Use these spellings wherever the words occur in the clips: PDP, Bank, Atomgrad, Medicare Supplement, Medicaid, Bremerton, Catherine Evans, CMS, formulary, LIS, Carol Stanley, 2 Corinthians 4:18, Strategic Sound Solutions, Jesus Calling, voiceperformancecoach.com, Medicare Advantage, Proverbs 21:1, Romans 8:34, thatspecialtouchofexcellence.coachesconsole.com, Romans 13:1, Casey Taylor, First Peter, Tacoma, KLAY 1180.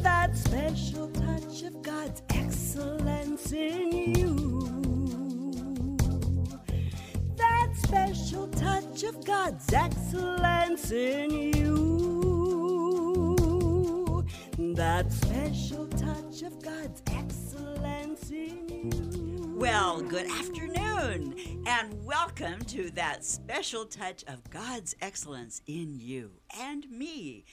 that special touch of God's excellence in you. That special touch of God's excellence in you. That special touch of God's excellence in you. Well, good afternoon, and welcome to That Special Touch of God's Excellence in You and Me.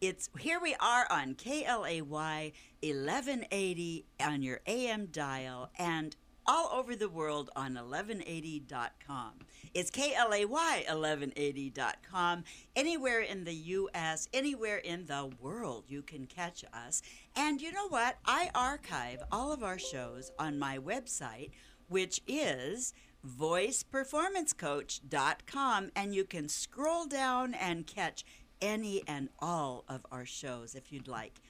It's here we are on KLAY 1180 on your AM dial and all over the world on 1180.com. It's KLAY 1180.com. Anywhere in the U.S., anywhere in the world, you can catch us. And you know what? I archive all of our shows on my website, which is voiceperformancecoach.com, and you can scroll down and catch any and all of our shows if you'd like.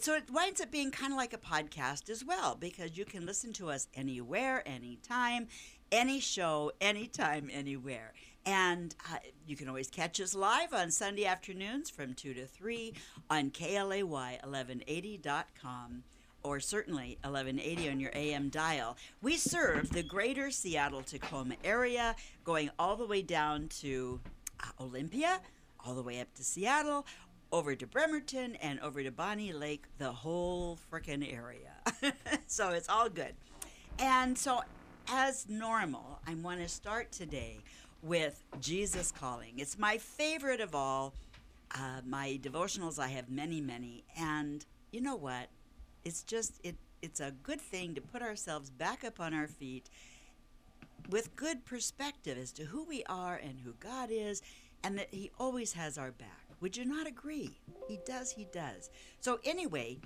So it winds up being kind of like a podcast as well, because you can listen to us anywhere, anytime, any show, anytime, anywhere. And you can always catch us live on Sunday afternoons from 2 to 3 on KLAY1180.com. or certainly 1180 on your AM dial. We serve the greater Seattle-Tacoma area, going all the way down to Olympia, all the way up to Seattle, over to Bremerton, and over to Bonnie Lake, the whole frickin' area. So it's all good. And so, as normal, I want to start today with Jesus Calling. It's my favorite of all. My devotionals, I have many, many. And you know what? It's just, it's a good thing to put ourselves back up on our feet with good perspective as to who we are and who God is, and that He always has our back. Would you not agree? He does. So anyway,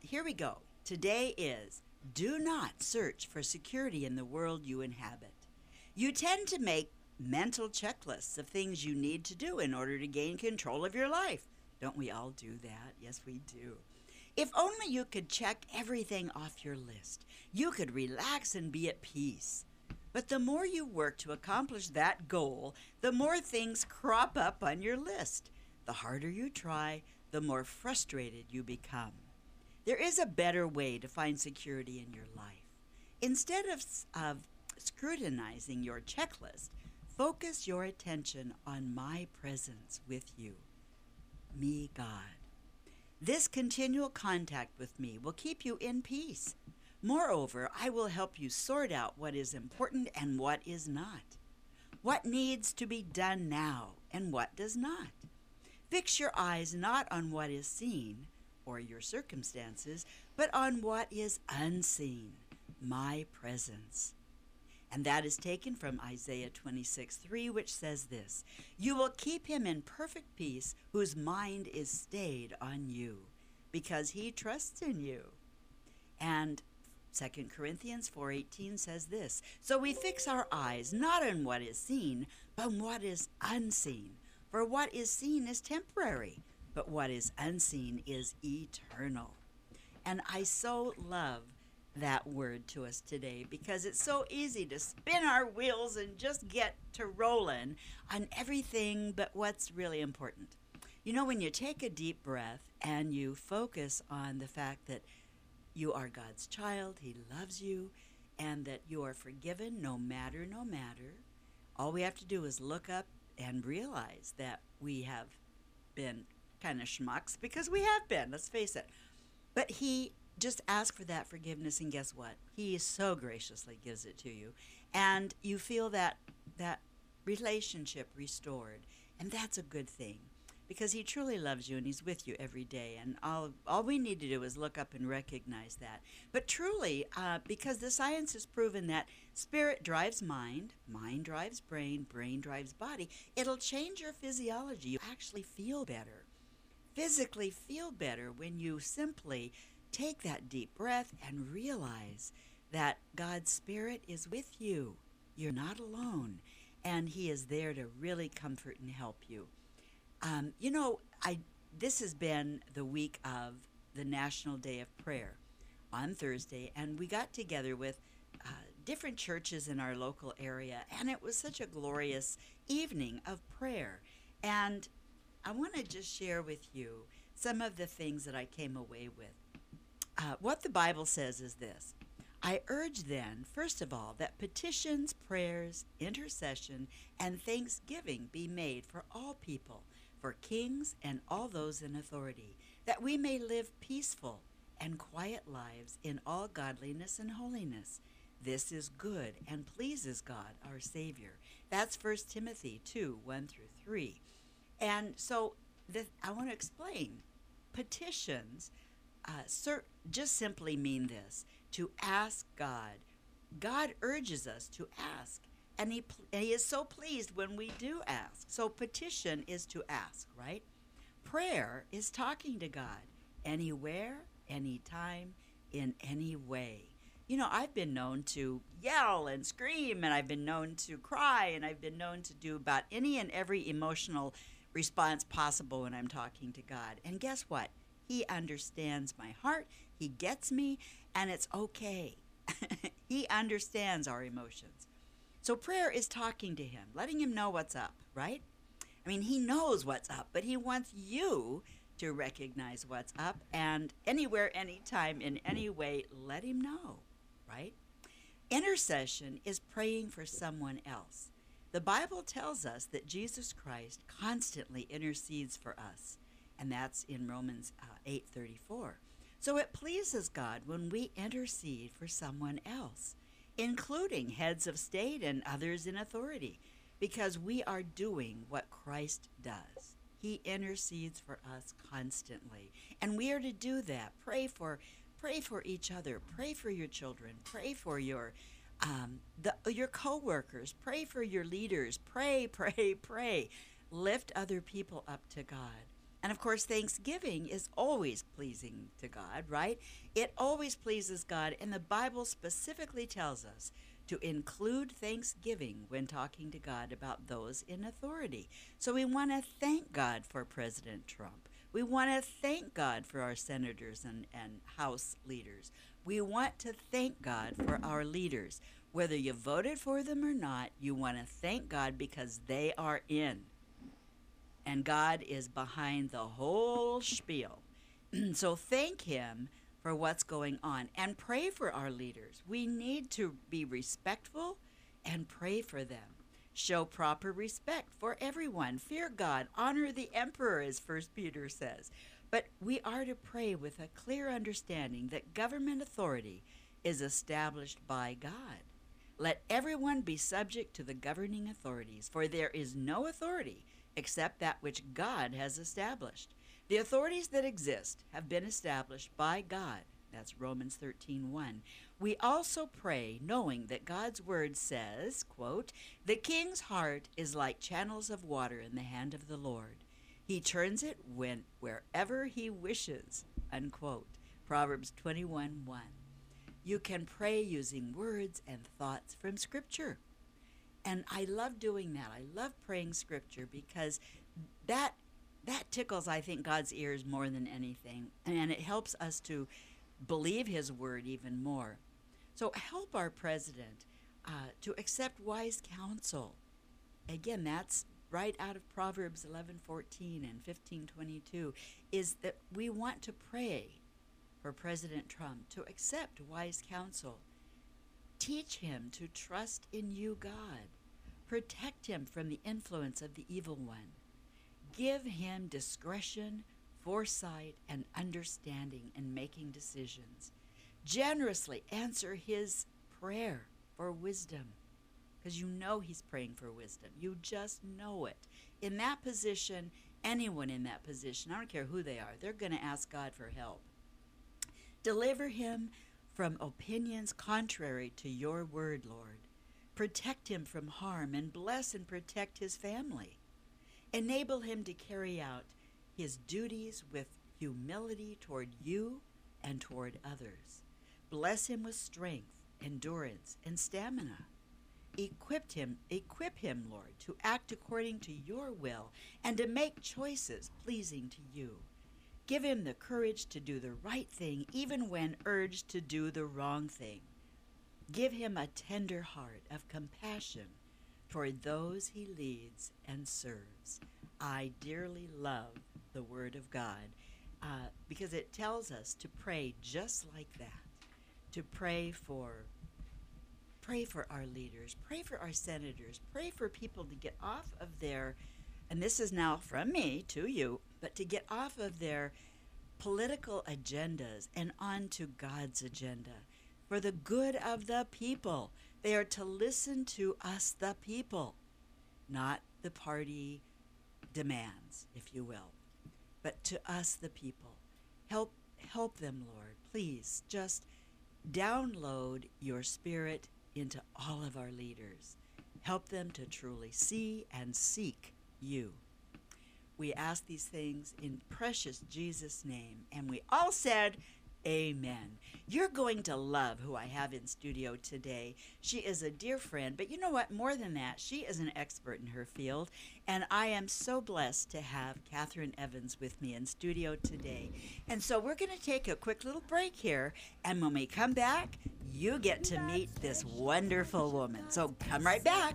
here we go. Today is, do not search for security in the world you inhabit. You tend to make mental checklists of things you need to do in order to gain control of your life. Don't we all do that? Yes, we do. If only you could check everything off your list, you could relax and be at peace. But the more you work to accomplish that goal, the more things crop up on your list. The harder you try, the more frustrated you become. There is a better way to find security in your life. Instead of scrutinizing your checklist, focus your attention on my presence with you, me, God. This continual contact with me will keep you in peace. Moreover, I will help you sort out what is important and what is not, what needs to be done now and what does not. Fix your eyes not on what is seen or your circumstances, but on what is unseen, my presence. And that is taken from Isaiah 26:3, which says this, "You will keep him in perfect peace whose mind is stayed on you, because he trusts in you." And 2 Corinthians 4:18 says this, "So we fix our eyes not on what is seen, but on what is unseen. For what is seen is temporary, but what is unseen is eternal." And I so love that word to us today, because it's so easy to spin our wheels and just get to rolling on everything but what's really important. You know, when you take a deep breath and you focus on the fact that you are God's child, He loves you, and that you are forgiven no matter, all we have to do is look up and realize that we have been kind of schmucks, because we have been, let's face it. But He just ask for that forgiveness, and guess what? He so graciously gives it to you, and you feel that relationship restored, and that's a good thing, because He truly loves you and He's with you every day, and all we need to do is look up and recognize that. But truly, because the science has proven that spirit drives mind, mind drives brain drives body, it'll change your physiology. You actually feel better, physically feel better, when you simply take that deep breath and realize that God's Spirit is with you. You're not alone, and He is there to really comfort and help you. You know, this has been the week of the National Day of Prayer on Thursday, and we got together with different churches in our local area, and it was such a glorious evening of prayer. And I want to just share with you some of the things that I came away with. What the Bible says is this. I urge then, first of all, that petitions, prayers, intercession, and thanksgiving be made for all people, for kings and all those in authority, that we may live peaceful and quiet lives in all godliness and holiness. This is good and pleases God, our Savior. That's First Timothy 2:1-3. And so I want to explain. Petitions just simply mean this, to ask God. God urges us to ask, and he is so pleased when we do ask. So petition is to ask, right? Prayer is talking to God anywhere, anytime, in any way. You know, I've been known to yell and scream, and I've been known to cry, and I've been known to do about any and every emotional response possible when I'm talking to God. And guess what? He understands my heart, he gets me, and it's okay. He understands our emotions. So prayer is talking to him, letting him know what's up, right? I mean, he knows what's up, but he wants you to recognize what's up, and anywhere, anytime, in any way, let him know, right? Intercession is praying for someone else. The Bible tells us that Jesus Christ constantly intercedes for us, and that's in Romans 8:34. So it pleases God when we intercede for someone else, including heads of state and others in authority, because we are doing what Christ does. He intercedes for us constantly, and we are to do that. Pray for each other. Pray for your children. Pray for your coworkers. Pray for your leaders. Pray. Lift other people up to God. And, of course, thanksgiving is always pleasing to God, right? It always pleases God, and the Bible specifically tells us to include thanksgiving when talking to God about those in authority. So we want to thank God for President Trump. We want to thank God for our senators and House leaders. We want to thank God for our leaders. Whether you voted for them or not, you want to thank God because they are in. And God is behind the whole spiel. So thank him for what's going on. And pray for our leaders. We need to be respectful and pray for them. Show proper respect for everyone. Fear God. Honor the emperor, as First Peter says. But we are to pray with a clear understanding that government authority is established by God. Let everyone be subject to the governing authorities, for there is no authority except that which God has established. The authorities that exist have been established by God. That's Romans 13:1. We also pray knowing that God's word says, quote, "The king's heart is like channels of water in the hand of the Lord. He turns it wherever he wishes," unquote. Proverbs 21:1. You can pray using words and thoughts from Scripture. And I love doing that. I love praying Scripture because that tickles, I think, God's ears more than anything. And it helps us to believe his word even more. So help our president to accept wise counsel. Again, that's right out of Proverbs 11:14 and 15:22, is that we want to pray for President Trump to accept wise counsel. Teach him to trust in you, God. Protect him from the influence of the evil one. Give him discretion, foresight, and understanding in making decisions. Generously answer his prayer for wisdom, because you know he's praying for wisdom. You just know it. In that position, anyone in that position, I don't care who they are, they're going to ask God for help. Deliver him from opinions contrary to your word, Lord. Protect him from harm and bless and protect his family. Enable him to carry out his duties with humility toward you and toward others. Bless him with strength, endurance, and stamina. Equip him, Lord, to act according to your will and to make choices pleasing to you. Give him the courage to do the right thing, even when urged to do the wrong thing. Give him a tender heart of compassion toward those he leads and serves. I dearly love the Word of God. because it tells us to pray just like that, to pray for our leaders, pray for our senators, pray for people to get off of their, and this is now from me to you, but to get off of their political agendas and onto God's agenda for the good of the people. They are to listen to us, the people, not the party demands, if you will, but to us, the people. Help them, Lord. Please just download your spirit into all of our leaders. Help them to truly see and seek you. We ask these things in precious Jesus' name, and we all said, Amen. You're going to love who I have in studio today. She is a dear friend, but you know what? More than that, she is an expert in her field, and I am so blessed to have Catherine Evans with me in studio today. And so we're going to take a quick little break here, and when we come back, you get to meet this wonderful woman. So come right back.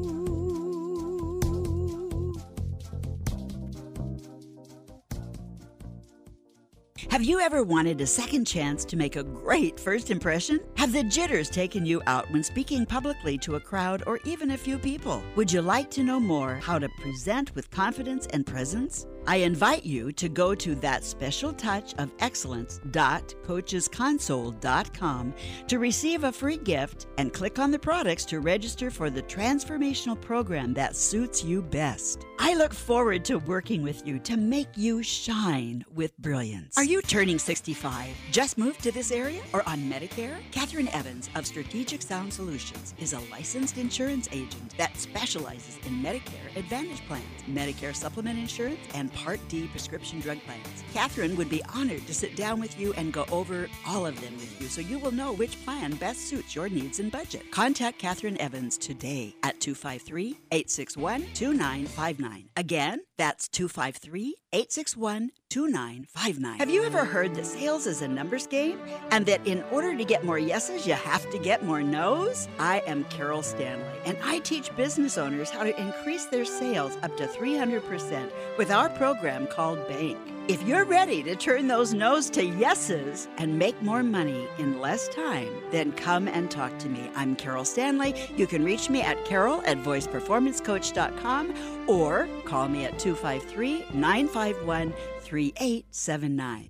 Have you ever wanted a second chance to make a great first impression? Have the jitters taken you out when speaking publicly to a crowd or even a few people? Would you like to know more how to present with confidence and presence? I invite you to go to thatspecialtouchofexcellence.coachesconsole.com to receive a free gift and click on the products to register for the transformational program that suits you best. I look forward to working with you to make you shine with brilliance. Are you turning 65? Just moved to this area or on Medicare? Catherine Evans of Strategic Sound Solutions is a licensed insurance agent that specializes in Medicare Advantage plans, Medicare Supplement insurance, and Part D prescription drug plans. Catherine would be honored to sit down with you and go over all of them with you so you will know which plan best suits your needs and budget. Contact Catherine Evans today at 253-861-2959. Again, that's 253-861-2959. Have you ever heard that sales is a numbers game and that in order to get more yeses, you have to get more nos? I am Carol Stanley, and I teach business owners how to increase their sales up to 300% with our program called Bank. If you're ready to turn those no's to yeses and make more money in less time, then come and talk to me. I'm Carol Stanley. You can reach me at carol@voiceperformancecoach.com or call me at 253-951-3879.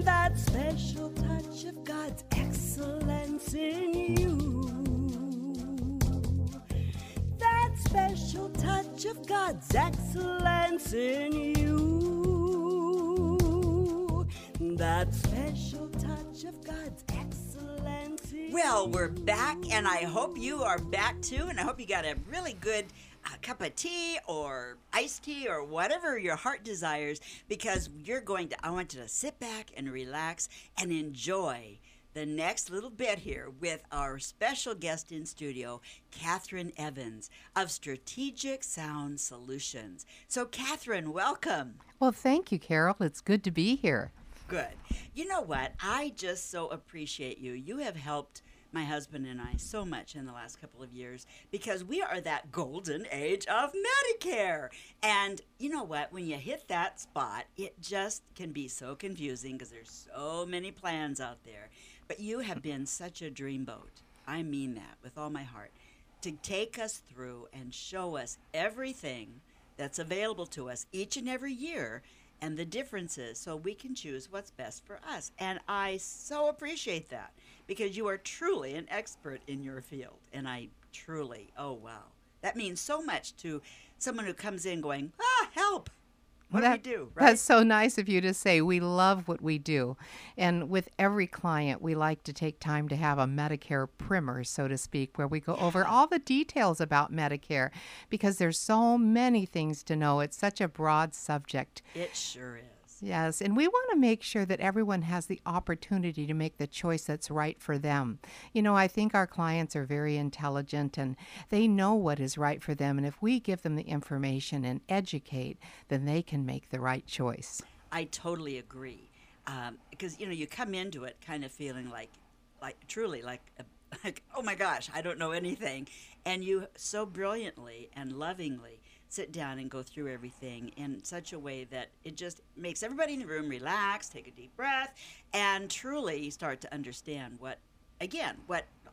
That special touch of God's excellence in you. That special touch of God's excellence in you. That special touch of God's excellence in you. Well, we're back, and I hope you are back too, and I hope you got a really good cup of tea or iced tea or whatever your heart desires, because you're going to, I want you to sit back and relax and enjoy the next little bit here with our special guest in studio, Catherine Evans of Strategic Sound Solutions. So Catherine, welcome. Well, thank you, Carol. It's good to be here. Good. You know what? I just so appreciate you. You have helped my husband and I so much in the last couple of years because we are that golden age of Medicare. And you know what? When you hit that spot, it just can be so confusing because there's so many plans out there. But you have been such a dreamboat. I mean that with all my heart. To take us through and show us everything that's available to us each and every year and the differences so we can choose what's best for us. And I so appreciate that, because you are truly an expert in your field. And I truly, oh, wow. That means so much to someone who comes in going, ah, help. What do we do? Right? That's so nice of you to say. We love what we do. And with every client, we like to take time to have a Medicare primer, so to speak, where we go over all the details about Medicare, because there's so many things to know. It's such a broad subject. It sure is. Yes, and we want to make sure that everyone has the opportunity to make the choice that's right for them. You know, I think our clients are very intelligent and they know what is right for them. And if we give them the information and educate, then they can make the right choice. I totally agree. Because, you know, you come into it kind of feeling like, oh my gosh, I don't know anything. And you so brilliantly and lovingly sit down and go through everything in such a way that it just makes everybody in the room relax, take a deep breath, and truly start to understand what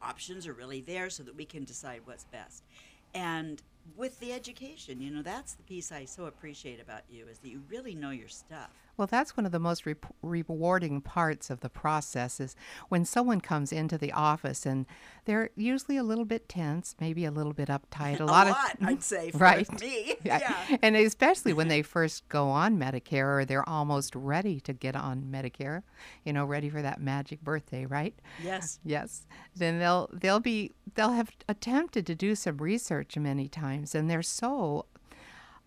options are really there so that we can decide what's best. And with the education, you know, that's the piece I so appreciate about you, is that you really know your stuff. Well, that's one of the most rewarding parts of the process, is when someone comes into the office and they're usually a little bit tense, maybe a little bit uptight. A lot, I'd say, for right? me. Yeah. And especially when they first go on Medicare, or they're almost ready to get on Medicare, you know, ready for that magic birthday, right? Yes. Yes. Then they'll have attempted to do some research many times, and they're so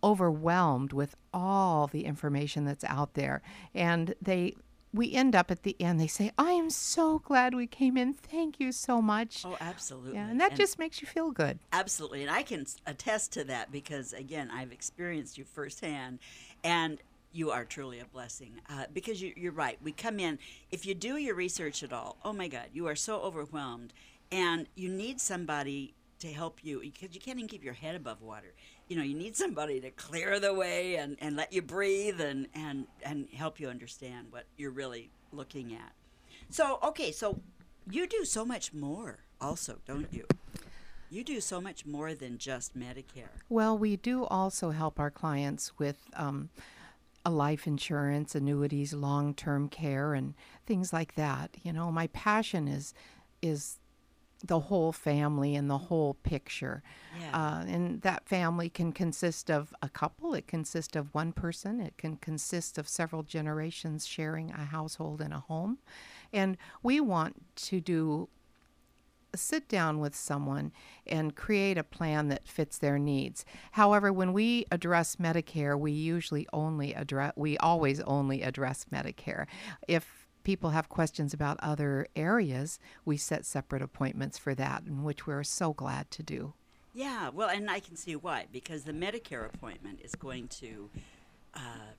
overwhelmed with all the information that's out there, and we end up at the end, they say, I am so glad we came in, thank you so much. Oh, absolutely. Yeah, and that just makes you feel good. Absolutely. And I can attest to that, because again, I've experienced you firsthand, and you are truly a blessing, because you're right. We come in, if you do your research at all, oh my God, you are so overwhelmed, and you need somebody to help you, because you can't even keep your head above water. You know, you need somebody to clear the way and let you breathe and help you understand what you're really looking at. So, okay, so you do so much more also, don't you? You do so much more than just Medicare. Well, we do also help our clients with a life insurance, annuities, long-term care, and things like that. You know, my passion is the whole family and the whole picture. Yeah. And that family can consist of a couple, it consists of one person, it can consist of several generations sharing a household and a home. And we want to sit down with someone and create a plan that fits their needs. However, when we address Medicare, we always only address Medicare. If people have questions about other areas, we set separate appointments for that, in which we're so glad to do. Yeah, well, and I can see why, because the Medicare appointment is going to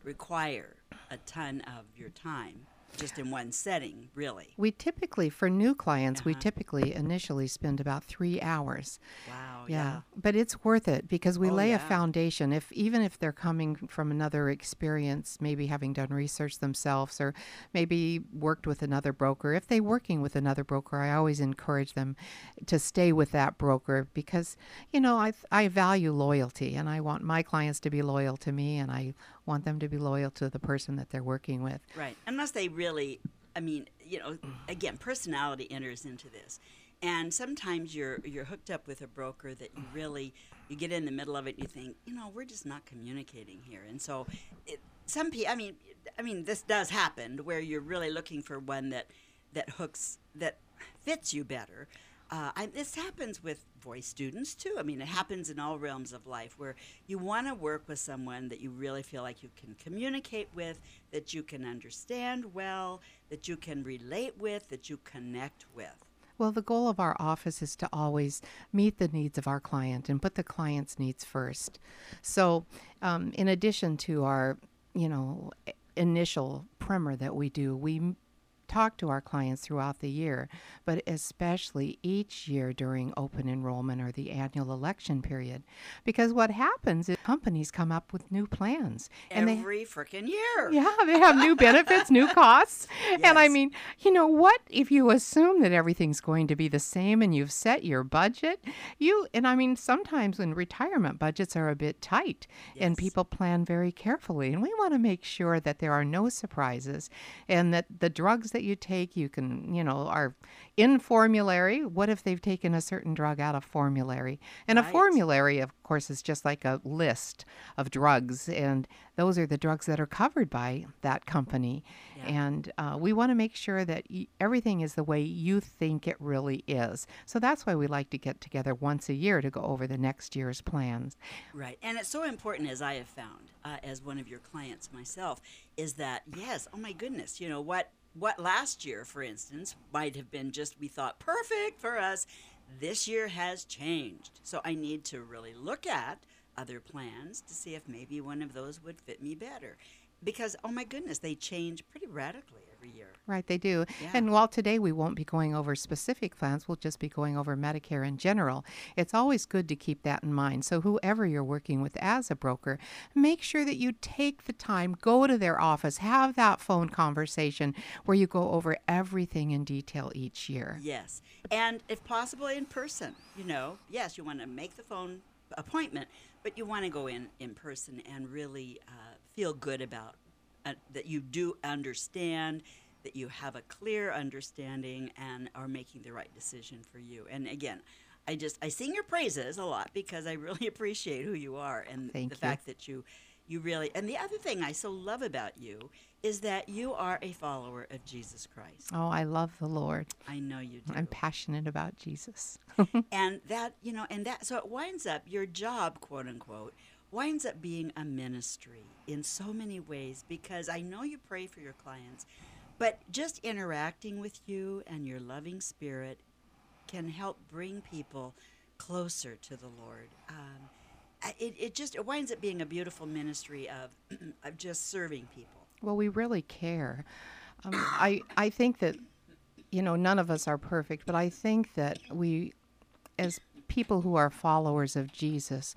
require a ton of your time, just in one setting, really. We typically, for new clients, we typically initially spend about 3 hours. Wow, yeah. But it's worth it, because we lay a foundation. Even if they're coming from another experience, maybe having done research themselves, or maybe worked with another broker. If they're working with another broker, I always encourage them to stay with that broker, because, you know, I value loyalty, and I want my clients to be loyal to me, and I want them to be loyal to the person that they're working with. Right. Unless they really, I mean, you know, again, personality enters into this. And sometimes you're hooked up with a broker that you get in the middle of it and you think, you know, we're just not communicating here. And so I mean, this does happen, where you're really looking for one that hooks, that fits you better. And this happens with voice students, too. I mean, it happens in all realms of life, where you want to work with someone that you really feel like you can communicate with, that you can understand well, that you can relate with, that you connect with. Well, the goal of our office is to always meet the needs of our client and put the client's needs first. So in addition to our, you know, initial primer that we do, we talk to our clients throughout the year, but especially each year during open enrollment or the annual election period, because what happens is companies come up with new plans every freaking year. Yeah, they have new benefits, new costs. Yes. And I mean, you know what? If you assume that everything's going to be the same and you've set your budget, sometimes when retirement budgets are a bit tight, yes, and people plan very carefully, and we want to make sure that there are no surprises, and that the drugs that that you take. You can, you know, are in formulary. What if they've taken a certain drug out of formulary? And right. A formulary, of course, is just like a list of drugs, and those are the drugs that are covered by that company. Yeah. And we want to make sure that everything is the way you think it really is. So that's why we like to get together once a year to go over the next year's plans. Right. And it's so important, as I have found, as one of your clients myself, is that, yes, oh my goodness, you know, what last year, for instance, might have been just, we thought, perfect for us, this year has changed. So I need to really look at other plans to see if maybe one of those would fit me better. Because, oh my goodness, they change pretty radically every year. Right, they do. Yeah. And while today we won't be going over specific plans, we'll just be going over Medicare in general. It's always good to keep that in mind. So whoever you're working with as a broker, make sure that you take the time, go to their office, have that phone conversation where you go over everything in detail each year. Yes, and if possible in person, you know. Yes, you want to make the phone appointment, but you want to go in person and really feel good about that you do understand, that you have a clear understanding and are making the right decision for you. And again, I sing your praises a lot because I really appreciate who you are and fact that you really, and the other thing I so love about you is that you are a follower of Jesus Christ. Oh, I love the Lord. I know you do. I'm passionate about Jesus. And that, you know, and that, so it winds up, your job, quote unquote, winds up being a ministry in so many ways, because I know you pray for your clients, but just interacting with you and your loving spirit can help bring people closer to the Lord. It winds up being a beautiful ministry of just serving people. Well, we really care. I think that, you know, none of us are perfect, but I think that we, as people who are followers of Jesus,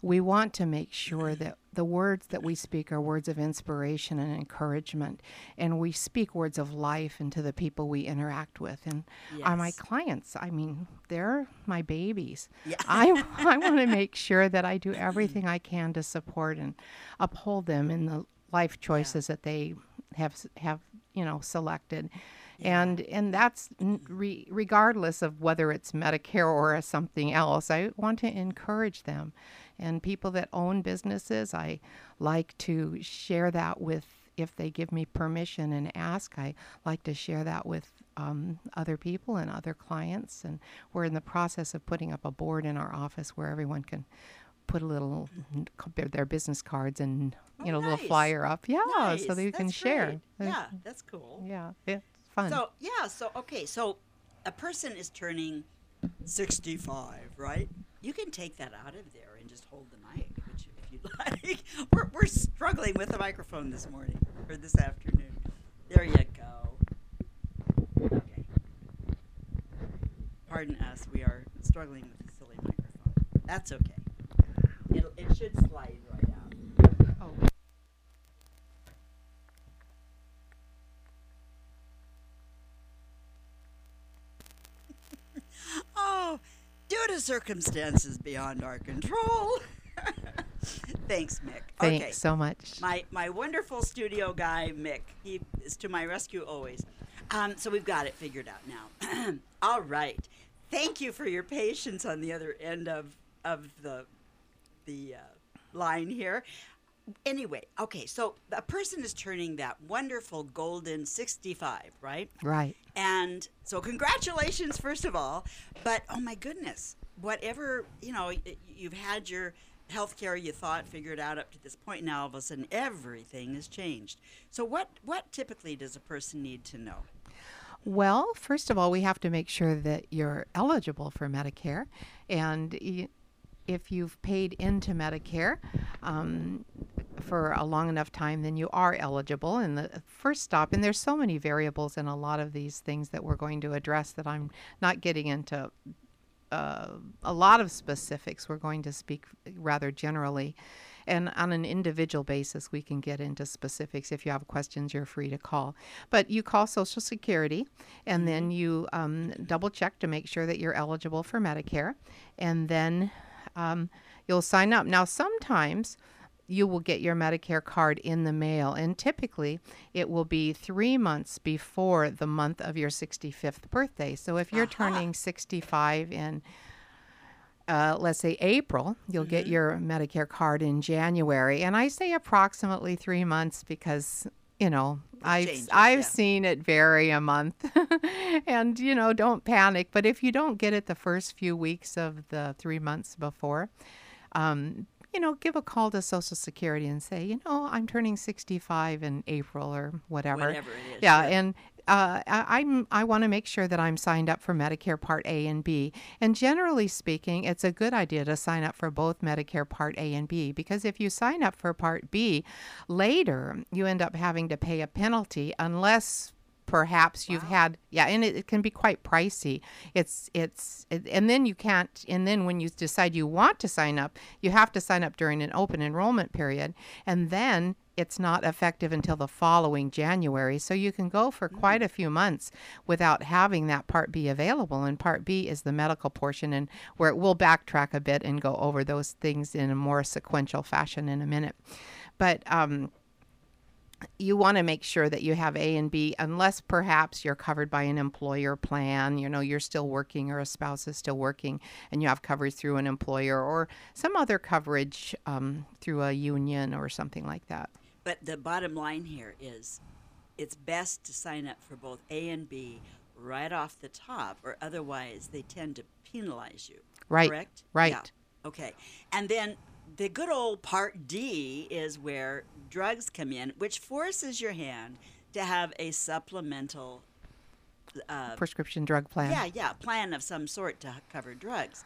we want to make sure that the words that we speak are words of inspiration and encouragement, and we speak words of life into the people we interact with. And yes. Are my clients, I mean, they're my babies. Yeah. I want to make sure that I do everything I can to support and uphold them in the life choices that they have you know, selected. Yeah. And that's regardless of whether it's Medicare or something else. I want to encourage them. And people that own businesses, I like to share that with, if they give me permission and ask, I like to share that with other people and other clients. And we're in the process of putting up a board in our office where everyone can put a little, their business cards and, you know, nice. Little flyer up. Yeah, nice. So that you can share. Yeah, that's cool. Yeah, it's fun. So, yeah, so, okay, so a person is turning 65, right? You can take that out of there and just hold the mic, which, if you'd like. We're struggling with the microphone this morning, or this afternoon. There you go. Okay. Pardon us, we are struggling with the silly microphone. That's okay. It should slide right out. Oh. Oh, due to circumstances beyond our control. Thanks, Mick. Thanks okay. so much. My wonderful studio guy, Mick. He is to my rescue always. So we've got it figured out now. All right. Thank you for your patience on the other end of the line here. Anyway, okay, so a person is turning that wonderful golden 65, right? Right. And so congratulations, first of all. But, oh, my goodness, whatever, you know, you've had your health care, you thought, figured out up to this point. Now, all of a sudden, everything has changed. So what typically does a person need to know? Well, first of all, we have to make sure that you're eligible for Medicare. And if you've paid into Medicare for a long enough time, then you are eligible. And the first stop, and there's so many variables in a lot of these things that we're going to address that I'm not getting into a lot of specifics. We're going to speak rather generally. And on an individual basis, we can get into specifics. If you have questions, you're free to call. But you call Social Security, and then you double check to make sure that you're eligible for Medicare. And then you'll sign up. Now, sometimes you will get your Medicare card in the mail, and typically it will be 3 months before the month of your 65th birthday. So if you're turning 65 in, let's say April, you'll get your Medicare card in January. And I say approximately 3 months because, you know, I've seen it vary a month. And, you know, don't panic. But if you don't get it the first few weeks of the 3 months before, you know, give a call to Social Security and say, you know, I'm turning 65 in April or whatever. Whenever it is. Yeah, right. And I want to make sure that I'm signed up for Medicare Part A and B. And generally speaking, it's a good idea to sign up for both Medicare Part A and B, because if you sign up for Part B later, you end up having to pay a penalty unless perhaps you've had, and it can be quite pricey. And then you can't, and then when you decide you want to sign up, you have to sign up during an open enrollment period, and then it's not effective until the following January. So you can go for quite a few months without having that Part B available, and Part B is the medical portion, and where we'll backtrack a bit and go over those things in a more sequential fashion in a minute. But you want to make sure that you have A and B, unless perhaps you're covered by an employer plan, you know, you're still working or a spouse is still working and you have coverage through an employer or some other coverage through a union or something like that. But the bottom line here is it's best to sign up for both A and B right off the top, or otherwise they tend to penalize you. Right. Correct? Right. Yeah. Okay. And then the good old Part D is where drugs come in, which forces your hand to have a supplemental prescription drug plan. Yeah, plan of some sort to cover drugs.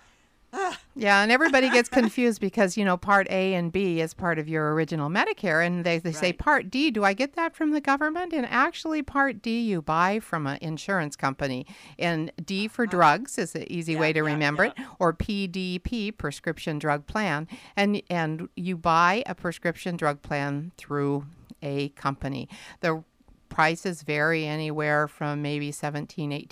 Yeah, and everybody gets confused because, you know, Part A and B is part of your original Medicare, and they say, Part D, do I get that from the government? And actually, Part D you buy from an insurance company, and D for drugs is an easy way to remember it, or PDP, prescription drug plan, and you buy a prescription drug plan through a company. The prices vary anywhere from maybe $17, $18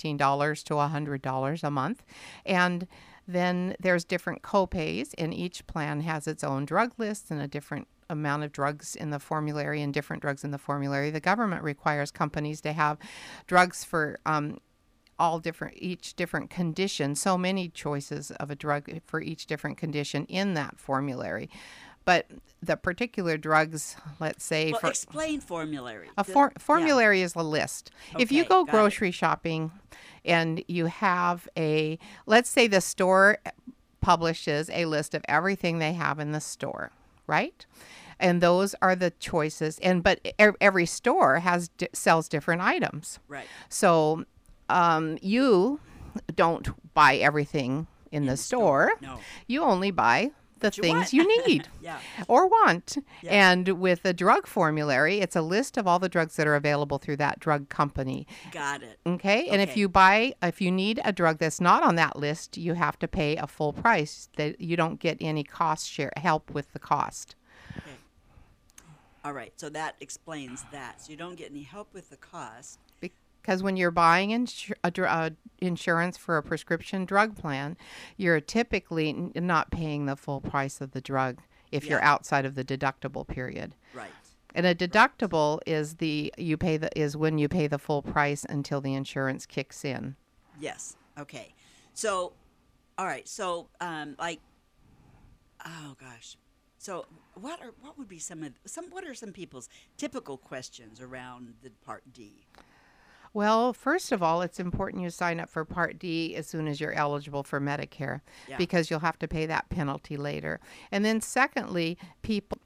to $100 a month, and then there's different copays, and each plan has its own drug list and a different amount of drugs in the formulary and different drugs in the formulary. The government requires companies to have drugs for each different condition, so many choices of a drug for each different condition in that formulary. But the particular drugs, let's say... Well, explain formulary. Formulary is a list. Okay, if you go grocery shopping and you have a... Let's say the store publishes a list of everything they have in the store, right? And those are the choices. But every store sells different items. Right. So you don't buy everything in the store. No. You only buy... the things you need or want. Yeah. And with a drug formulary, it's a list of all the drugs that are available through that drug company. Got it. Okay? And if you need a drug that's not on that list, you have to pay a full price. That you don't get any cost share help with the cost. Okay. All right. So that explains that. So you don't get any help with the cost. Because when you're buying insurance for a prescription drug plan, you're typically not paying the full price of the drug if you're outside of the deductible period. Right. And a deductible is when you pay the full price until the insurance kicks in. Yes. Okay. So, all right. So, oh gosh. So, what are some people's typical questions around the Part D? Well, first of all, it's important you sign up for Part D as soon as you're eligible for Medicare, because you'll have to pay that penalty later. And then secondly, people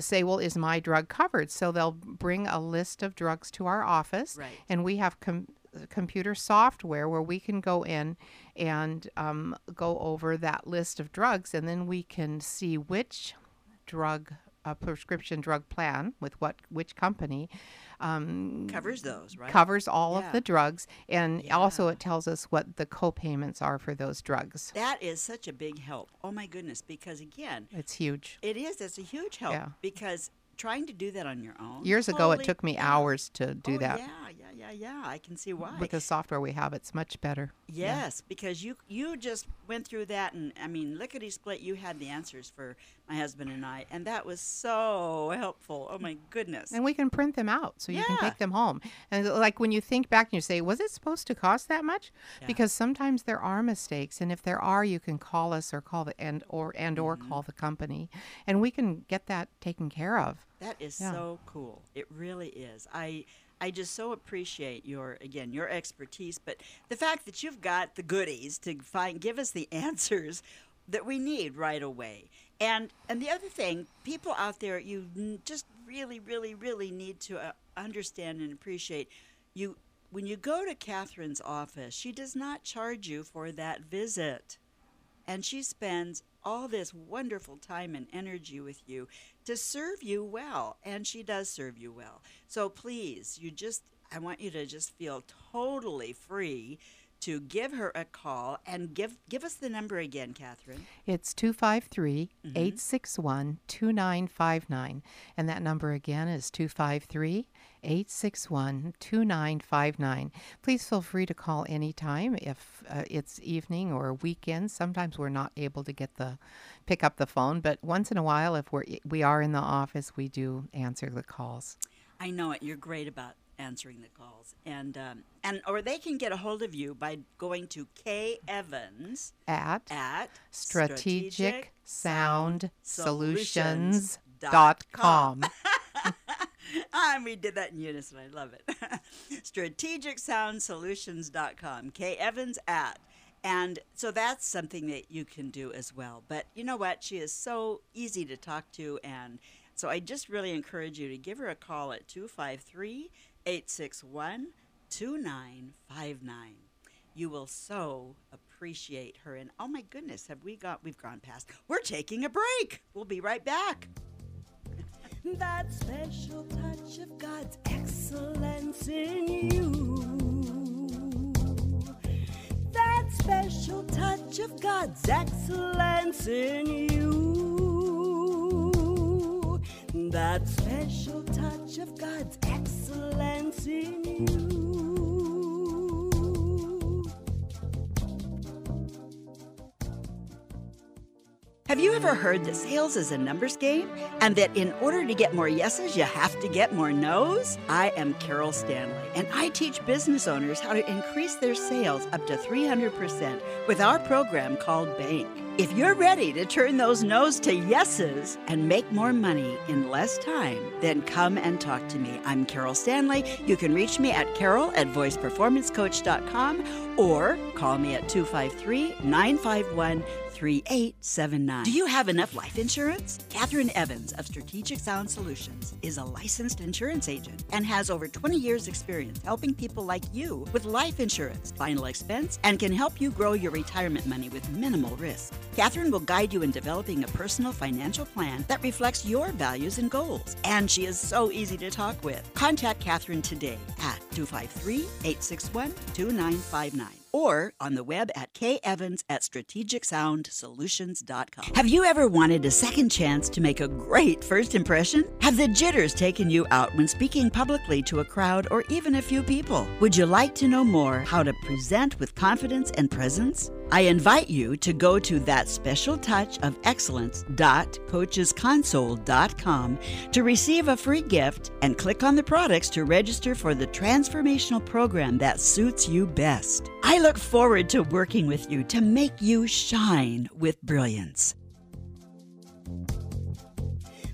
say, well, is my drug covered? So they'll bring a list of drugs to our office, and we have computer software where we can go in and go over that list of drugs, and then we can see which drug prescription drug plan with which company covers those, right? Covers all of the drugs, and also it tells us what the co-payments are for those drugs. That is such a big help. Oh my goodness, because again, it's huge. It is. It's a huge help because trying to do that on your own. Years ago, it took me hours to do that. Yeah. I can see why. With the software we have, it's much better. Yes, because you just went through that, and I mean, lickety split, you had the answers for my husband and I, and that was so helpful. Oh my goodness. And we can print them out so you can take them home. And like when you think back and you say, was it supposed to cost that much? Yeah. Because sometimes there are mistakes, and if there are, you can call us or call the and or call the company, and we can get that taken care of. That is so cool. It really is. I just so appreciate your expertise, but the fact that you've got the goodies to give us the answers that we need right away. And the other thing, people out there, you just really, really, really need to understand and appreciate you. When you go to Catherine's office, she does not charge you for that visit. And she spends all this wonderful time and energy with you to serve you well. And she does serve you well. So please, I want you to just feel totally free to give her a call, and give us the number again, Catherine. It's 253-861-2959. And that number again is 253-861-2959. Please feel free to call anytime if it's evening or weekend. Sometimes we're not able to pick up the phone, but once in a while, if we are in the office, we do answer the calls. I know it. You're great about answering the calls, and they can get a hold of you by going to kevans at strategicsoundsolutions.com. We did that in unison. I love it. strategicsoundsolutions.com. kevans at. And so that's something that you can do as well. But you know what? She is so easy to talk to, and so I just really encourage you to give her a call at 253-861-2959. You will so appreciate her. And oh my goodness, we've gone past. We're taking a break. We'll be right back. That special touch of God's excellence in you. That special touch of God's excellence in you. That special touch of God's excellence in you. Have you ever heard that sales is a numbers game, and that in order to get more yeses, you have to get more nos? I am Carol Stanley, and I teach business owners how to increase their sales up to 300% with our program called Bank. If you're ready to turn those no's to yeses and make more money in less time, then come and talk to me. I'm Carol Stanley. You can reach me at carol@voiceperformancecoach.com or call me at 253-951-3879. Do you have enough life insurance? Catherine Evans of Strategic Sound Solutions is a licensed insurance agent and has over 20 years experience helping people like you with life insurance, final expense, and can help you grow your retirement money with minimal risk. Catherine will guide you in developing a personal financial plan that reflects your values and goals. And she is so easy to talk with. Contact Catherine today at 253-861-2959. Or on the web at kevans@strategicsoundsolutions.com. Have you ever wanted a second chance to make a great first impression? Have the jitters taken you out when speaking publicly to a crowd or even a few people? Would you like to know more how to present with confidence and presence? I invite you to go to thatspecialtouchofexcellence.coachesconsole.com to receive a free gift, and click on the products to register for the transformational program that suits you best. I look forward to working with you to make you shine with brilliance.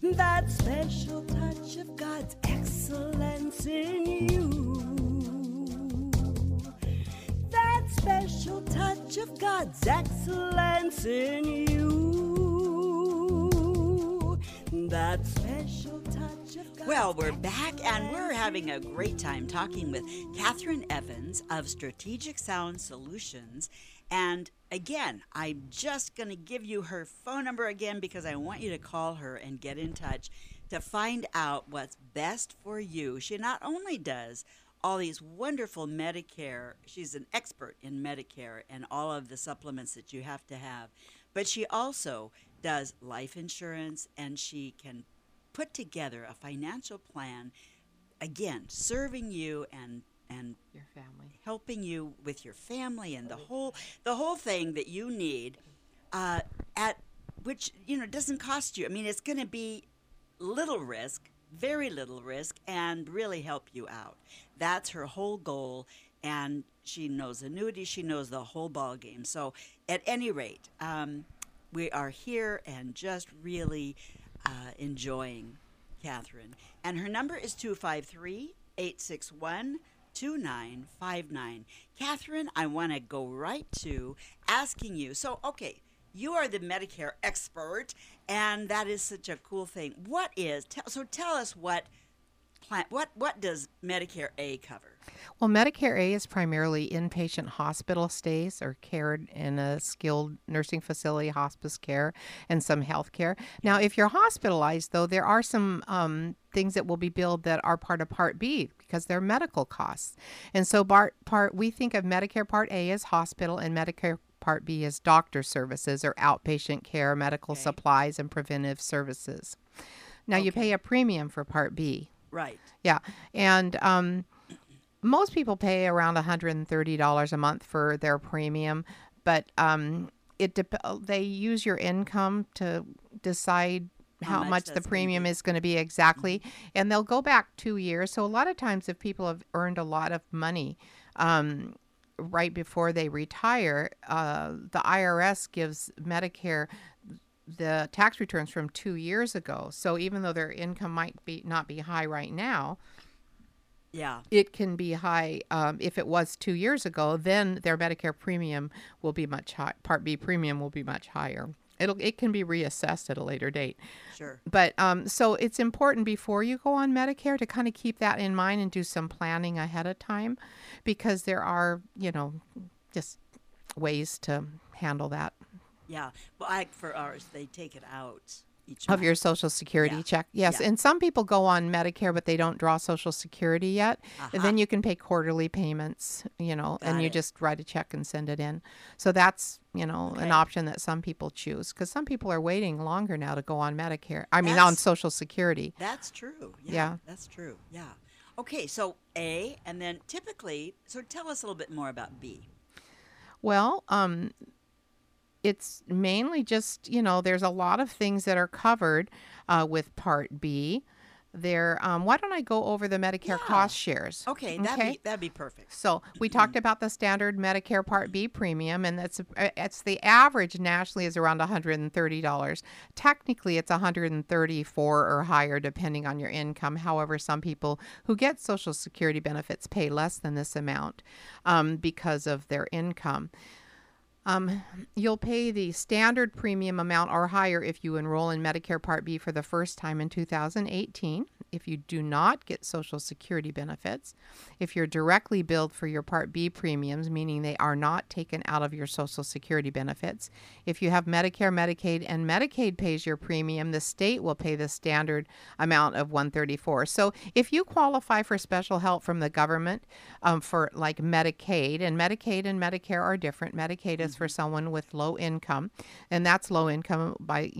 That special touch of God's excellence in you. That special touch of God's excellence in you. That special touch of God's. Well, we're back, and we're having a great time talking with Catherine Evans of Strategic Sound Solutions. And again, I'm just going to give you her phone number again, because I want you to call her and get in touch to find out what's best for you. She not only does all these wonderful Medicare, she's an expert in Medicare and all of the supplements that you have to have, but she also does life insurance, and she can put together a financial plan, again, serving you and your family, helping you with your family and the whole thing that you need at which, you know, doesn't cost you. I mean, it's going to be little risk, very little risk, and really help you out. That's her whole goal. And she knows annuities. She knows the whole ball game. So at any rate, we are here and just really enjoying Catherine. And her number is 253-861-2959. Catherine, I want to go right to asking you. So, okay, you are the Medicare expert, and that is such a cool thing. What is, so tell us what does Medicare A cover? Well, Medicare A is primarily inpatient hospital stays or care in a skilled nursing facility, hospice care, and some health care. Now, if you're hospitalized, though, there are some things that will be billed that are part of Part B because they're medical costs. And so we think of Medicare Part A as hospital and Medicare Part B as doctor services or outpatient care, medical supplies, and preventive services. Now, you pay a premium for Part B. Right. Yeah. And most people pay around $130 a month for their premium, but they use your income to decide how much the premium is going to be exactly. And they'll go back 2 years. So a lot of times if people have earned a lot of money right before they retire, the IRS gives Medicare the tax returns from 2 years ago. So even though their income might not be high right now, it can be high if it was 2 years ago, then their Medicare premium will be much high. Part B premium will be much higher. It can be reassessed at a later date. Sure. But so it's important before you go on Medicare to kind of keep that in mind and do some planning ahead of time, because there are, you know, just ways to handle that. Yeah. Well, for ours, they take it out each month. Of your Social Security check. Yes. Yeah. And some people go on Medicare, but they don't draw Social Security yet. And then you can pay quarterly payments, you know, you just write a check and send it in. So that's, you know, an option that some people choose, because some people are waiting longer now to go on Medicare. On Social Security. That's true. Yeah. That's true. Yeah. Okay. So A, and then typically, so tell us a little bit more about B. Well, it's mainly just, you know, there's a lot of things that are covered with Part B. Why don't I go over the Medicare cost shares? Okay, that'd be perfect. So we talked about the standard Medicare Part B premium, and that's the average nationally is around $130. Technically, it's $134 or higher depending on your income. However, some people who get Social Security benefits pay less than this amount because of their income. You'll pay the standard premium amount or higher if you enroll in Medicare Part B for the first time in 2018, if you do not get Social Security benefits, if you're directly billed for your Part B premiums, meaning they are not taken out of your Social Security benefits, if you have Medicare, Medicaid, and Medicaid pays your premium, the state will pay the standard amount of $134. So if you qualify for special help from the government for like Medicaid, and Medicaid and Medicare are different. Medicaid is for someone with low income, and that's low income by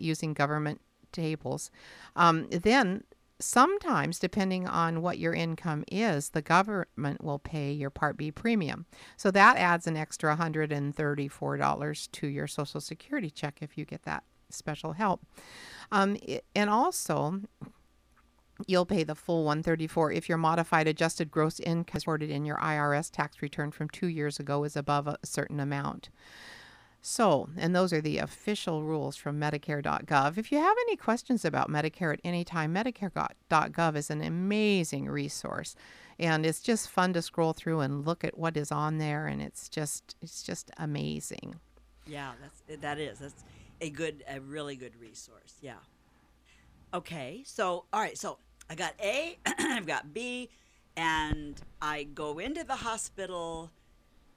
using government tables. Then sometimes, depending on what your income is, the government will pay your Part B premium. So that adds an extra $134 to your Social Security check if you get that special help. And also, you'll pay the full $134 if your modified adjusted gross income reported in your IRS tax return from 2 years ago is above a certain amount. So, and those are the official rules from Medicare.gov. If you have any questions about Medicare at any time, Medicare.gov is an amazing resource, and it's just fun to scroll through and look at what is on there, and it's just amazing. Yeah, that's a really good resource. Yeah. Okay. So, all right. So I got A, I've got B, and I go into the hospital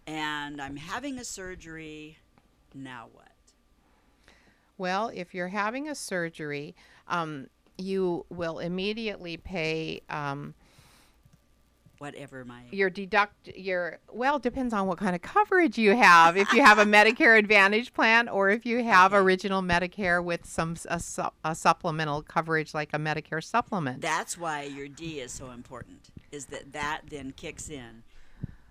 and I'm having a surgery. Now what? Well, if you're having a surgery, you will immediately pay depends on what kind of coverage you have. If you have a Medicare Advantage plan, or if you have original Medicare with a supplemental coverage like a Medicare Supplement. That's why your D is so important, is that then kicks in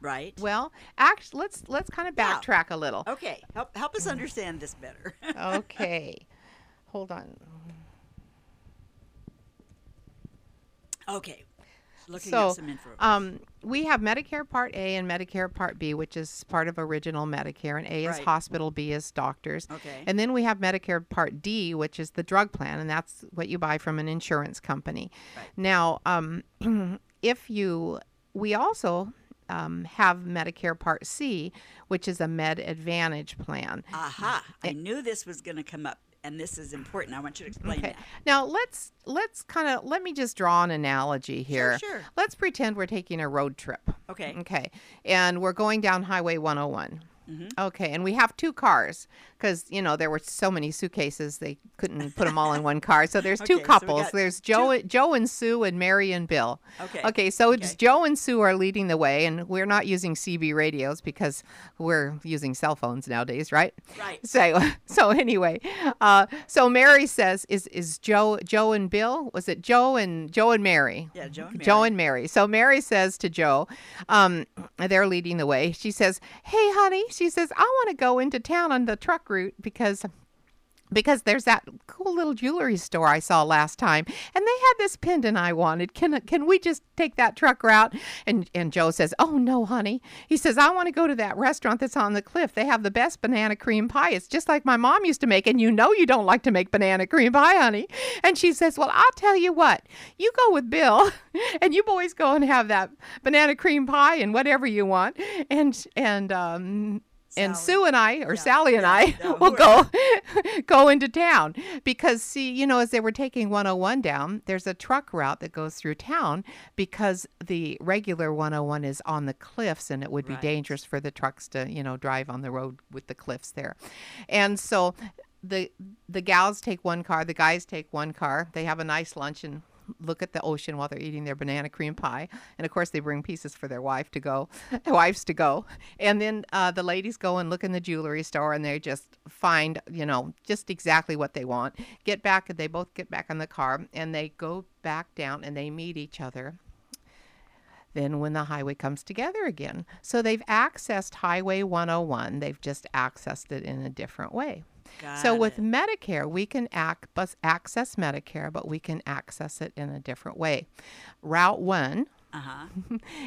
Right. Well, actually, let's kind of backtrack a little. Okay. Help us understand this better. Okay. Hold on. Okay. Looking at some info. We have Medicare Part A and Medicare Part B, which is part of original Medicare, and A is hospital, B is doctors. Okay. And then we have Medicare Part D, which is the drug plan, and that's what you buy from an insurance company. Right. Now, we also have Medicare Part C, which is a Med Advantage plan. Aha! I knew this was going to come up. And this is important. I want you to explain that. Now let me just draw an analogy here. Sure, sure. Let's pretend we're taking a road trip. Okay. Okay. And we're going down Highway 101. Mm-hmm. Okay. And we have two cars because, you know, there were so many suitcases they couldn't put them all in one car. So there's two couples. So there's Joe and Sue and Mary and Bill. Okay. Okay. So it's Joe and Sue are leading the way, and we're not using CB radios because we're using cell phones nowadays, right? Right. So anyway, so Mary says, "Is Joe and Bill? Was it Joe and Mary? Yeah, Joe and Mary. Joe and Mary. So Mary says to Joe, they're leading the way. She says, "Hey, honey." She says, "I want to go into town on the truck route because there's that cool little jewelry store I saw last time, and they had this pendant I wanted. Can we just take that truck route?" And Joe says, "Oh, no, honey." He says, "I want to go to that restaurant that's on the cliff. They have the best banana cream pie. It's just like my mom used to make, and you know you don't like to make banana cream pie, honey." And she says, "Well, I'll tell you what. You go with Bill, and you boys go and have that banana cream pie and whatever you want." And Sue and I, or Sally and I, will go into town because, see, you know, as they were taking 101 down, there's a truck route that goes through town because the regular 101 is on the cliffs, and it would be dangerous for the trucks to, you know, drive on the road with the cliffs there. And so the gals take one car, the guys take one car. They have a nice lunch and look at the ocean while they're eating their banana cream pie, and of course they bring pieces for their wives to go. And then the ladies go and look in the jewelry store, and they just find, you know, just exactly what they want. Get back, and they both get back in the car, and they go back down, and they meet each other. Then when the highway comes together again, so they've accessed Highway 101. They've just accessed it in a different way. So with Medicare, we can access Medicare, but we can access it in a different way. Route 1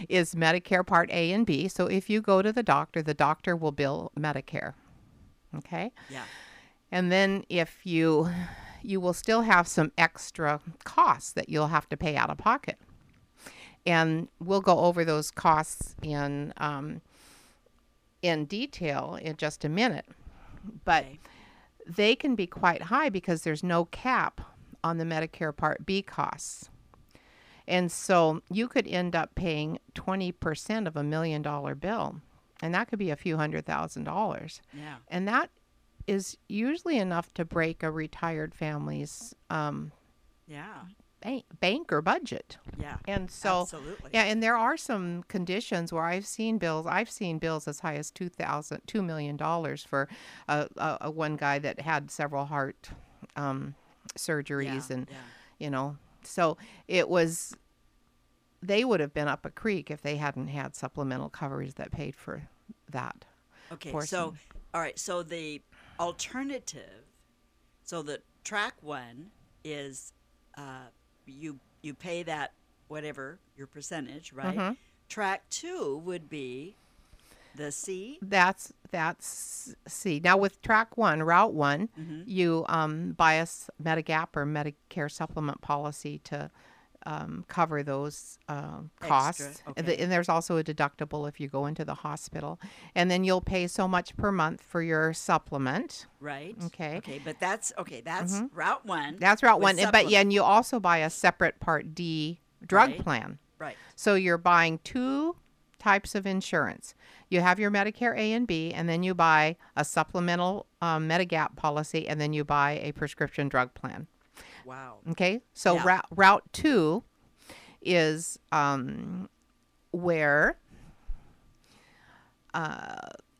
is Medicare Part A and B. So if you go to the doctor will bill Medicare. Okay? Yeah. And then if you will still have some extra costs that you'll have to pay out of pocket. And we'll go over those costs in detail in just a minute. But they can be quite high because there's no cap on the Medicare Part B costs. And so you could end up paying 20% of $1 million bill, and that could be a few $100,000. Yeah. And that is usually enough to break a retired family's bank or budget. Yeah. And so absolutely. Yeah, and there are some conditions where I've seen bills as high as $2 million for a one guy that had several heart surgeries you know. So they would have been up a creek if they hadn't had supplemental coverage that paid for that. Okay. Portion. So all right, so the alternative, so the track 1 is you pay that, whatever your percentage, right? Mm-hmm. Track 2 would be the C. That's C. Now with track 1, route 1, you buy a Medigap or Medicare Supplement policy to cover those costs. Okay. And there's also a deductible if you go into the hospital. And then you'll pay so much per month for your supplement. Right. Okay. Okay, but that's route 1. That's route 1. But yeah, and you also buy a separate Part D drug plan. Right. So you're buying two types of insurance. You have your Medicare A and B, and then you buy a supplemental Medigap policy, and then you buy a prescription drug plan. Wow. Okay. So route 2 is where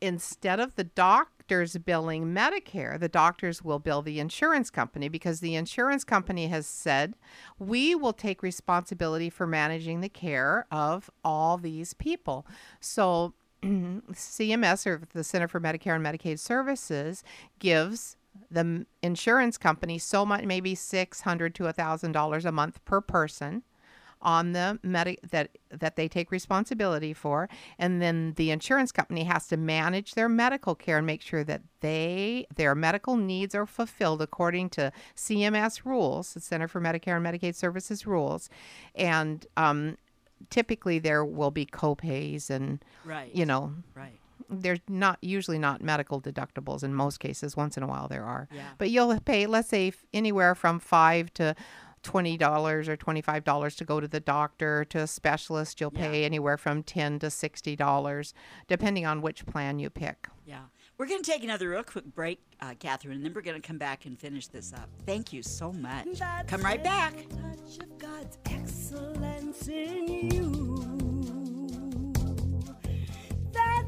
instead of the doc doctors billing Medicare, the doctors will bill the insurance company because the insurance company has said, we will take responsibility for managing the care of all these people. So CMS, or the Center for Medicare and Medicaid Services, gives the insurance company so much, maybe $600 to $1,000 a month per person on the that they take responsibility for, and then the insurance company has to manage their medical care and make sure that their medical needs are fulfilled according to CMS rules, the Center for Medicare and Medicaid Services rules, and typically there will be co-pays and there's usually not medical deductibles in most cases. Once in a while there are, but you'll pay, let's say, anywhere from $5 to $20 or $25 to go to the doctor, to a specialist. You'll pay anywhere from $10 to $60, depending on which plan you pick. Yeah. We're going to take another real quick break, Catherine, and then we're going to come back and finish this up. Thank you so much. That's come right back. Touch of God's excellence in you. That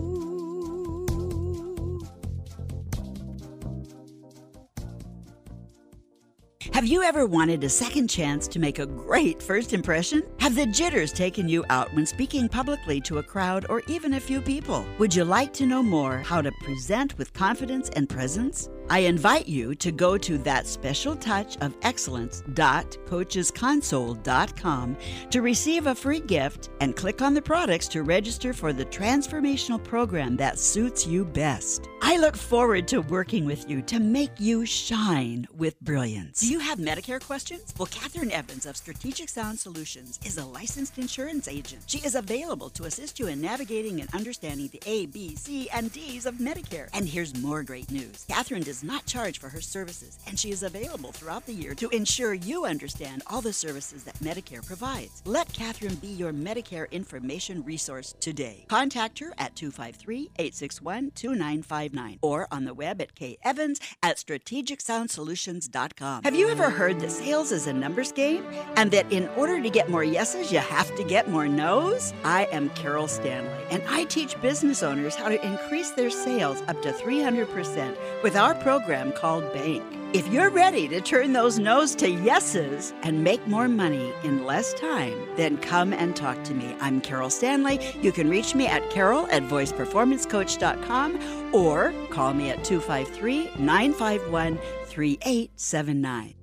Have you ever wanted a second chance to make a great first impression? Have the jitters taken you out when speaking publicly to a crowd or even a few people? Would you like to know more how to present with confidence and presence? I invite you to go to thatspecialtouchofexcellence.coachesconsole.com to receive a free gift and click on the products to register for the transformational program that suits you best. I look forward to working with you to make you shine with brilliance. Do you have Medicare questions? Well, Catherine Evans of Strategic Sound Solutions is a licensed insurance agent. She is available to assist you in navigating and understanding the A, B, C, and D's of Medicare. And here's more great news. Catherine does not charge for her services, and she is available throughout the year to ensure you understand all the services that Medicare provides. Let Catherine be your Medicare information resource today. Contact her at 253-861-2959 or on the web at kevans@strategicsoundsolutions.com. Have you ever heard that sales is a numbers game and that in order to get more yeses, you have to get more no's? I am Carol Stanley, and I teach business owners how to increase their sales up to 300% with our program called Bank. If you're ready to turn those no's to yeses and make more money in less time, then come and talk to me. I'm Carol Stanley. You can reach me at carol@voiceperformancecoach.com or call me at 253-951-3879.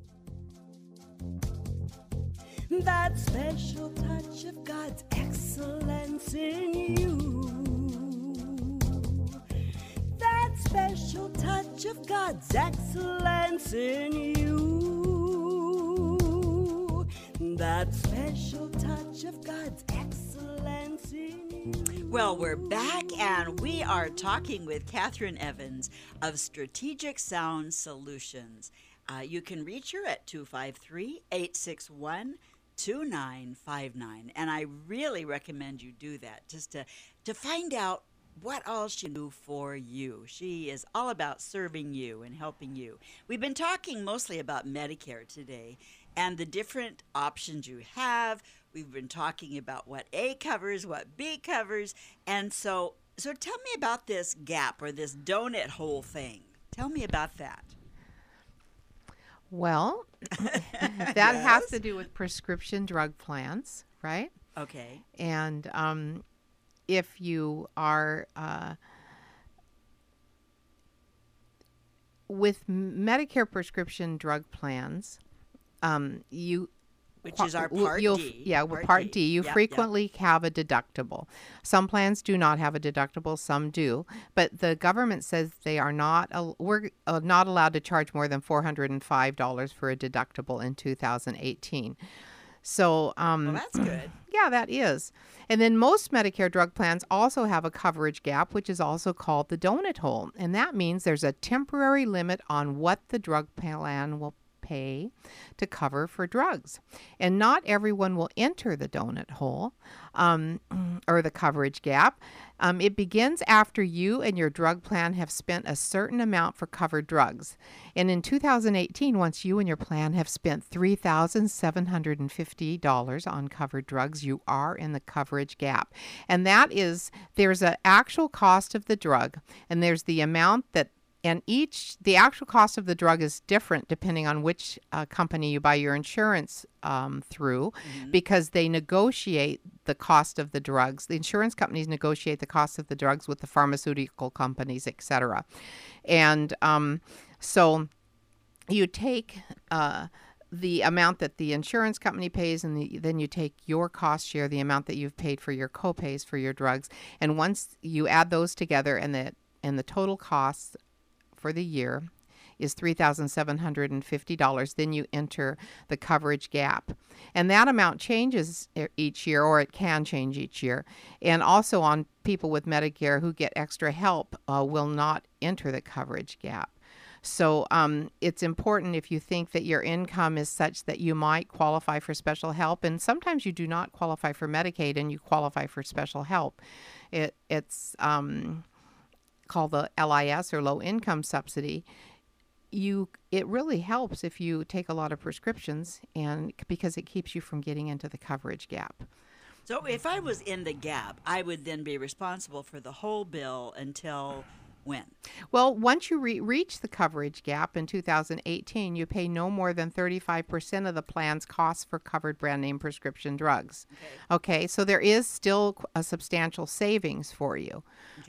That special touch of God's excellence in you. That special touch of God's excellence in you. That special touch of God's excellence in you. Well, we're back, and we are talking with Catherine Evans of Strategic Sound Solutions. You can reach her at 253-861-2959, and I really recommend you do that just to find out what all she do for you. She is all about serving you and helping you. We've been talking mostly about Medicare today and the different options you have. We've been talking about what A covers, what B covers, and so tell me about this gap or this donut hole thing. Tell me about that. Well, that has to do with prescription drug plans, right? Okay. And if you are with Medicare prescription drug plans, which is our Part D. Yeah, Part D. You frequently have a deductible. Some plans do not have a deductible. Some do. But the government says they are not, we're not allowed to charge more than $405 for a deductible in 2018. So, well, that's good. Yeah, that is. And then most Medicare drug plans also have a coverage gap, which is also called the donut hole. And that means there's a temporary limit on what the drug plan will pay to cover for drugs. And not everyone will enter the donut hole or the coverage gap. It begins after you and your drug plan have spent a certain amount for covered drugs. And in 2018, once you and your plan have spent $3,750 on covered drugs, you are in the coverage gap. And that is, there's an actual cost of the drug, and there's the amount that, and the actual cost of the drug is different depending on which company you buy your insurance through, because they negotiate the cost of the drugs. The insurance companies negotiate the cost of the drugs with the pharmaceutical companies, etc. And so you take the amount that the insurance company pays, and then you take your cost share, the amount that you've paid for your co-pays for your drugs. And once you add those together, and the total costs for the year is $3,750, then you enter the coverage gap. And that amount changes each year, or it can change each year. And also, on people with Medicare who get extra help will not enter the coverage gap. So it's important, if you think that your income is such that you might qualify for special help, and sometimes you do not qualify for Medicaid and you qualify for special help. It's called the LIS, or low income subsidy. It really helps if you take a lot of prescriptions, and because it keeps you from getting into the coverage gap. So if I was in the gap, I would then be responsible for the whole bill until when? Well, once you reach the coverage gap in 2018, you pay no more than 35% of the plan's costs for covered brand name prescription drugs. Okay, so there is still a substantial savings for you.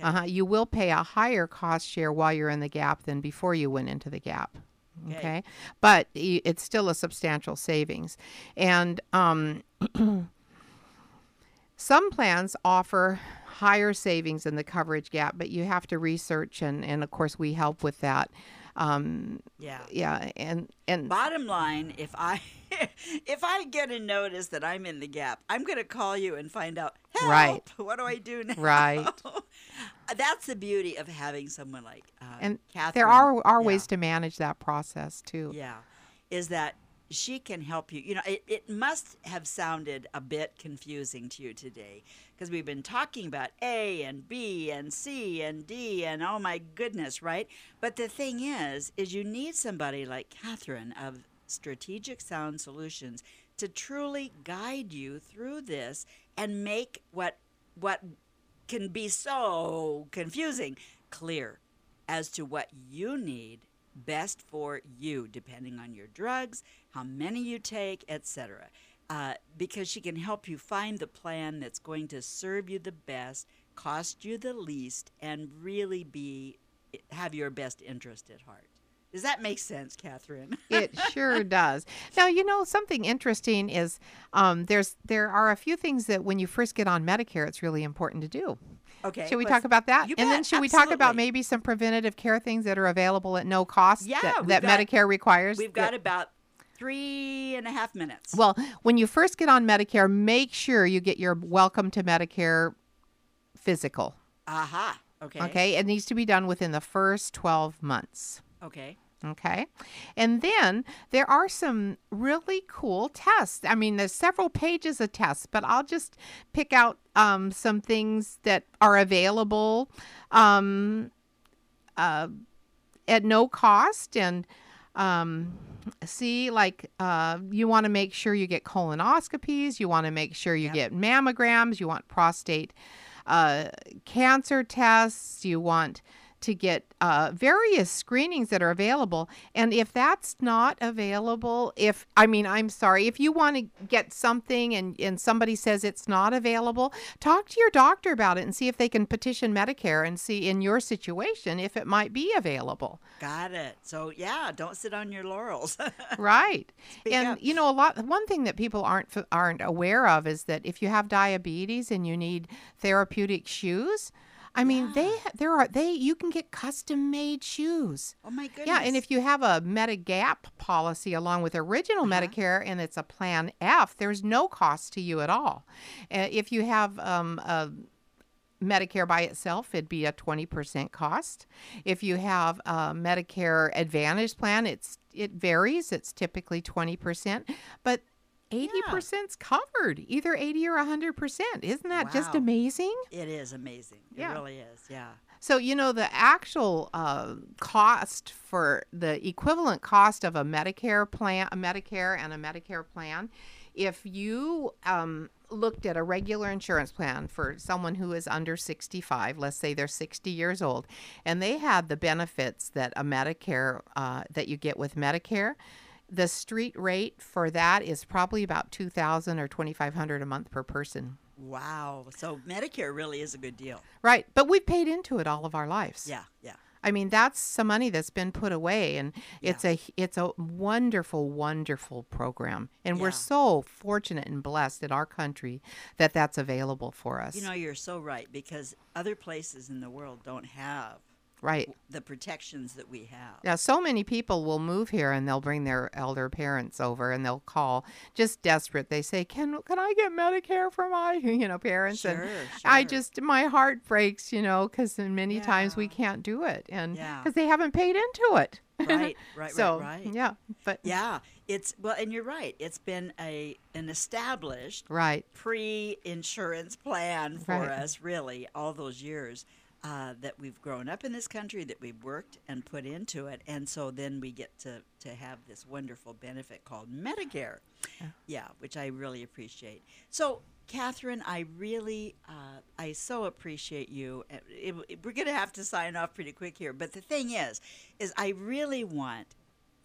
Okay. You will pay a higher cost share while you're in the gap than before you went into the gap. Okay, but it's still a substantial savings. And some plans offer higher savings in the coverage gap, but you have to research, and of course we help with that. And bottom line, if I get a notice that I'm in the gap, I'm going to call you and find out, help, right, what do I do now? Right. That's the beauty of having someone like Catherine. There are ways to manage that process too. Yeah, is that she can help you. You know, it must have sounded a bit confusing to you today, because we've been talking about A and B and C and D and oh my goodness, right? But the thing is you need somebody like Catherine of Strategic Sound Solutions to truly guide you through this and make what can be so confusing clear as to what you need best for you, depending on your drugs, how many you take, etc. Because she can help you find the plan that's going to serve you the best, cost you the least, and really have your best interest at heart. Does that make sense, Catherine? It sure does. Now, you know, something interesting is there are a few things that when you first get on Medicare, it's really important to do. Okay. Should we talk about that? And then should we talk about maybe some preventative care things that are available at no cost that Medicare requires? We've got about 3.5 minutes. Well, when you first get on Medicare, make sure you get your Welcome to Medicare physical. Aha. Okay. Okay. It needs to be done within the first 12 months. Okay. Okay. And then there are some really cool tests. I mean, there's several pages of tests, but I'll just pick out some things that are available at no cost, and you want to make sure you get colonoscopies, you want to make sure you get mammograms, you want prostate cancer tests, you want to get various screenings that are available. And if that's not available, if you want to get something and somebody says it's not available, talk to your doctor about it and see if they can petition Medicare and see in your situation if it might be available. Got it. So don't sit on your laurels. Right. You know, one thing that people aren't aware of is that if you have diabetes and you need therapeutic shoes, I mean, you can get custom-made shoes. Oh my goodness! Yeah, and if you have a Medigap policy along with original Medicare, and it's a Plan F, there's no cost to you at all. If you have Medicare by itself, it'd be a 20% cost. If you have a Medicare Advantage plan, it varies. It's typically 20%, but 80%'s covered, either 80 or 100%. Isn't that just amazing? It is amazing. It really is. Yeah. So, you know, the actual cost for the equivalent cost of a Medicare and a Medicare plan, if you looked at a regular insurance plan for someone who is under 65, let's say they're 60 years old, and they had the benefits that a Medicare, that you get with Medicare, the street rate for that is probably about $2,000 or $2,500 a month per person. Wow. So Medicare really is a good deal. Right. But we've paid into it all of our lives. Yeah. Yeah. I mean, that's some money that's been put away, and it's a wonderful, wonderful program. And we're so fortunate and blessed in our country that that's available for us. You know, you're so right, because other places in the world don't have the protections that we have. Yeah, so many people will move here and they'll bring their elder parents over and they'll call just desperate. They say, "Can I get Medicare for my, parents?" Sure, and my heart breaks, because many times we can't do it, and because they haven't paid into it. Right. And you're right. It's been an established pre-insurance plan for us really all those years. That we've grown up in this country, that we've worked and put into it. And so then we get to have this wonderful benefit called Medicare, which I really appreciate. So, Catherine, I really, I so appreciate you. We're going to have to sign off pretty quick here. But the thing is I really want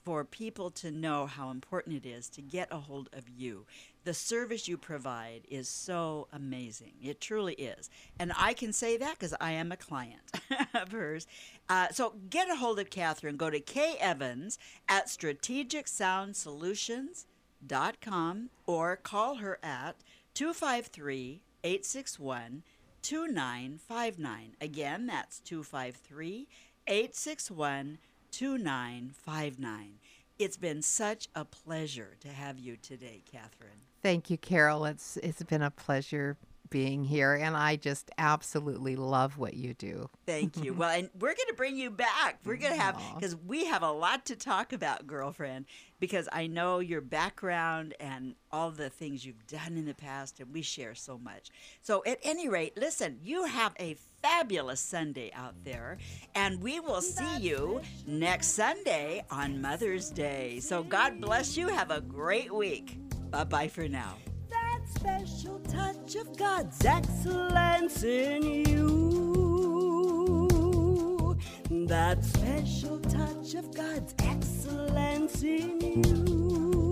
for people to know how important it is to get a hold of you. The service you provide is so amazing. It truly is. And I can say that because I am a client of hers. So get a hold of Catherine. Go to kevans@strategicsoundsolutions.com or call her at 253-861-2959. Again, that's 253-861-2959. It's been such a pleasure to have you today, Catherine. Thank you, Carol. It's been a pleasure being here, and I just absolutely love what you do. Thank you. Well, and we're going to bring you back. We're going to have, because we have a lot to talk about, girlfriend, because I know your background and all the things you've done in the past, and we share so much. So at any rate, listen, you have a fabulous Sunday out there, and we will see you next Sunday on Mother's Day. So God bless you. Have a great week. Bye-bye for now. Special touch of God's excellence in you. That special touch of God's excellence in you.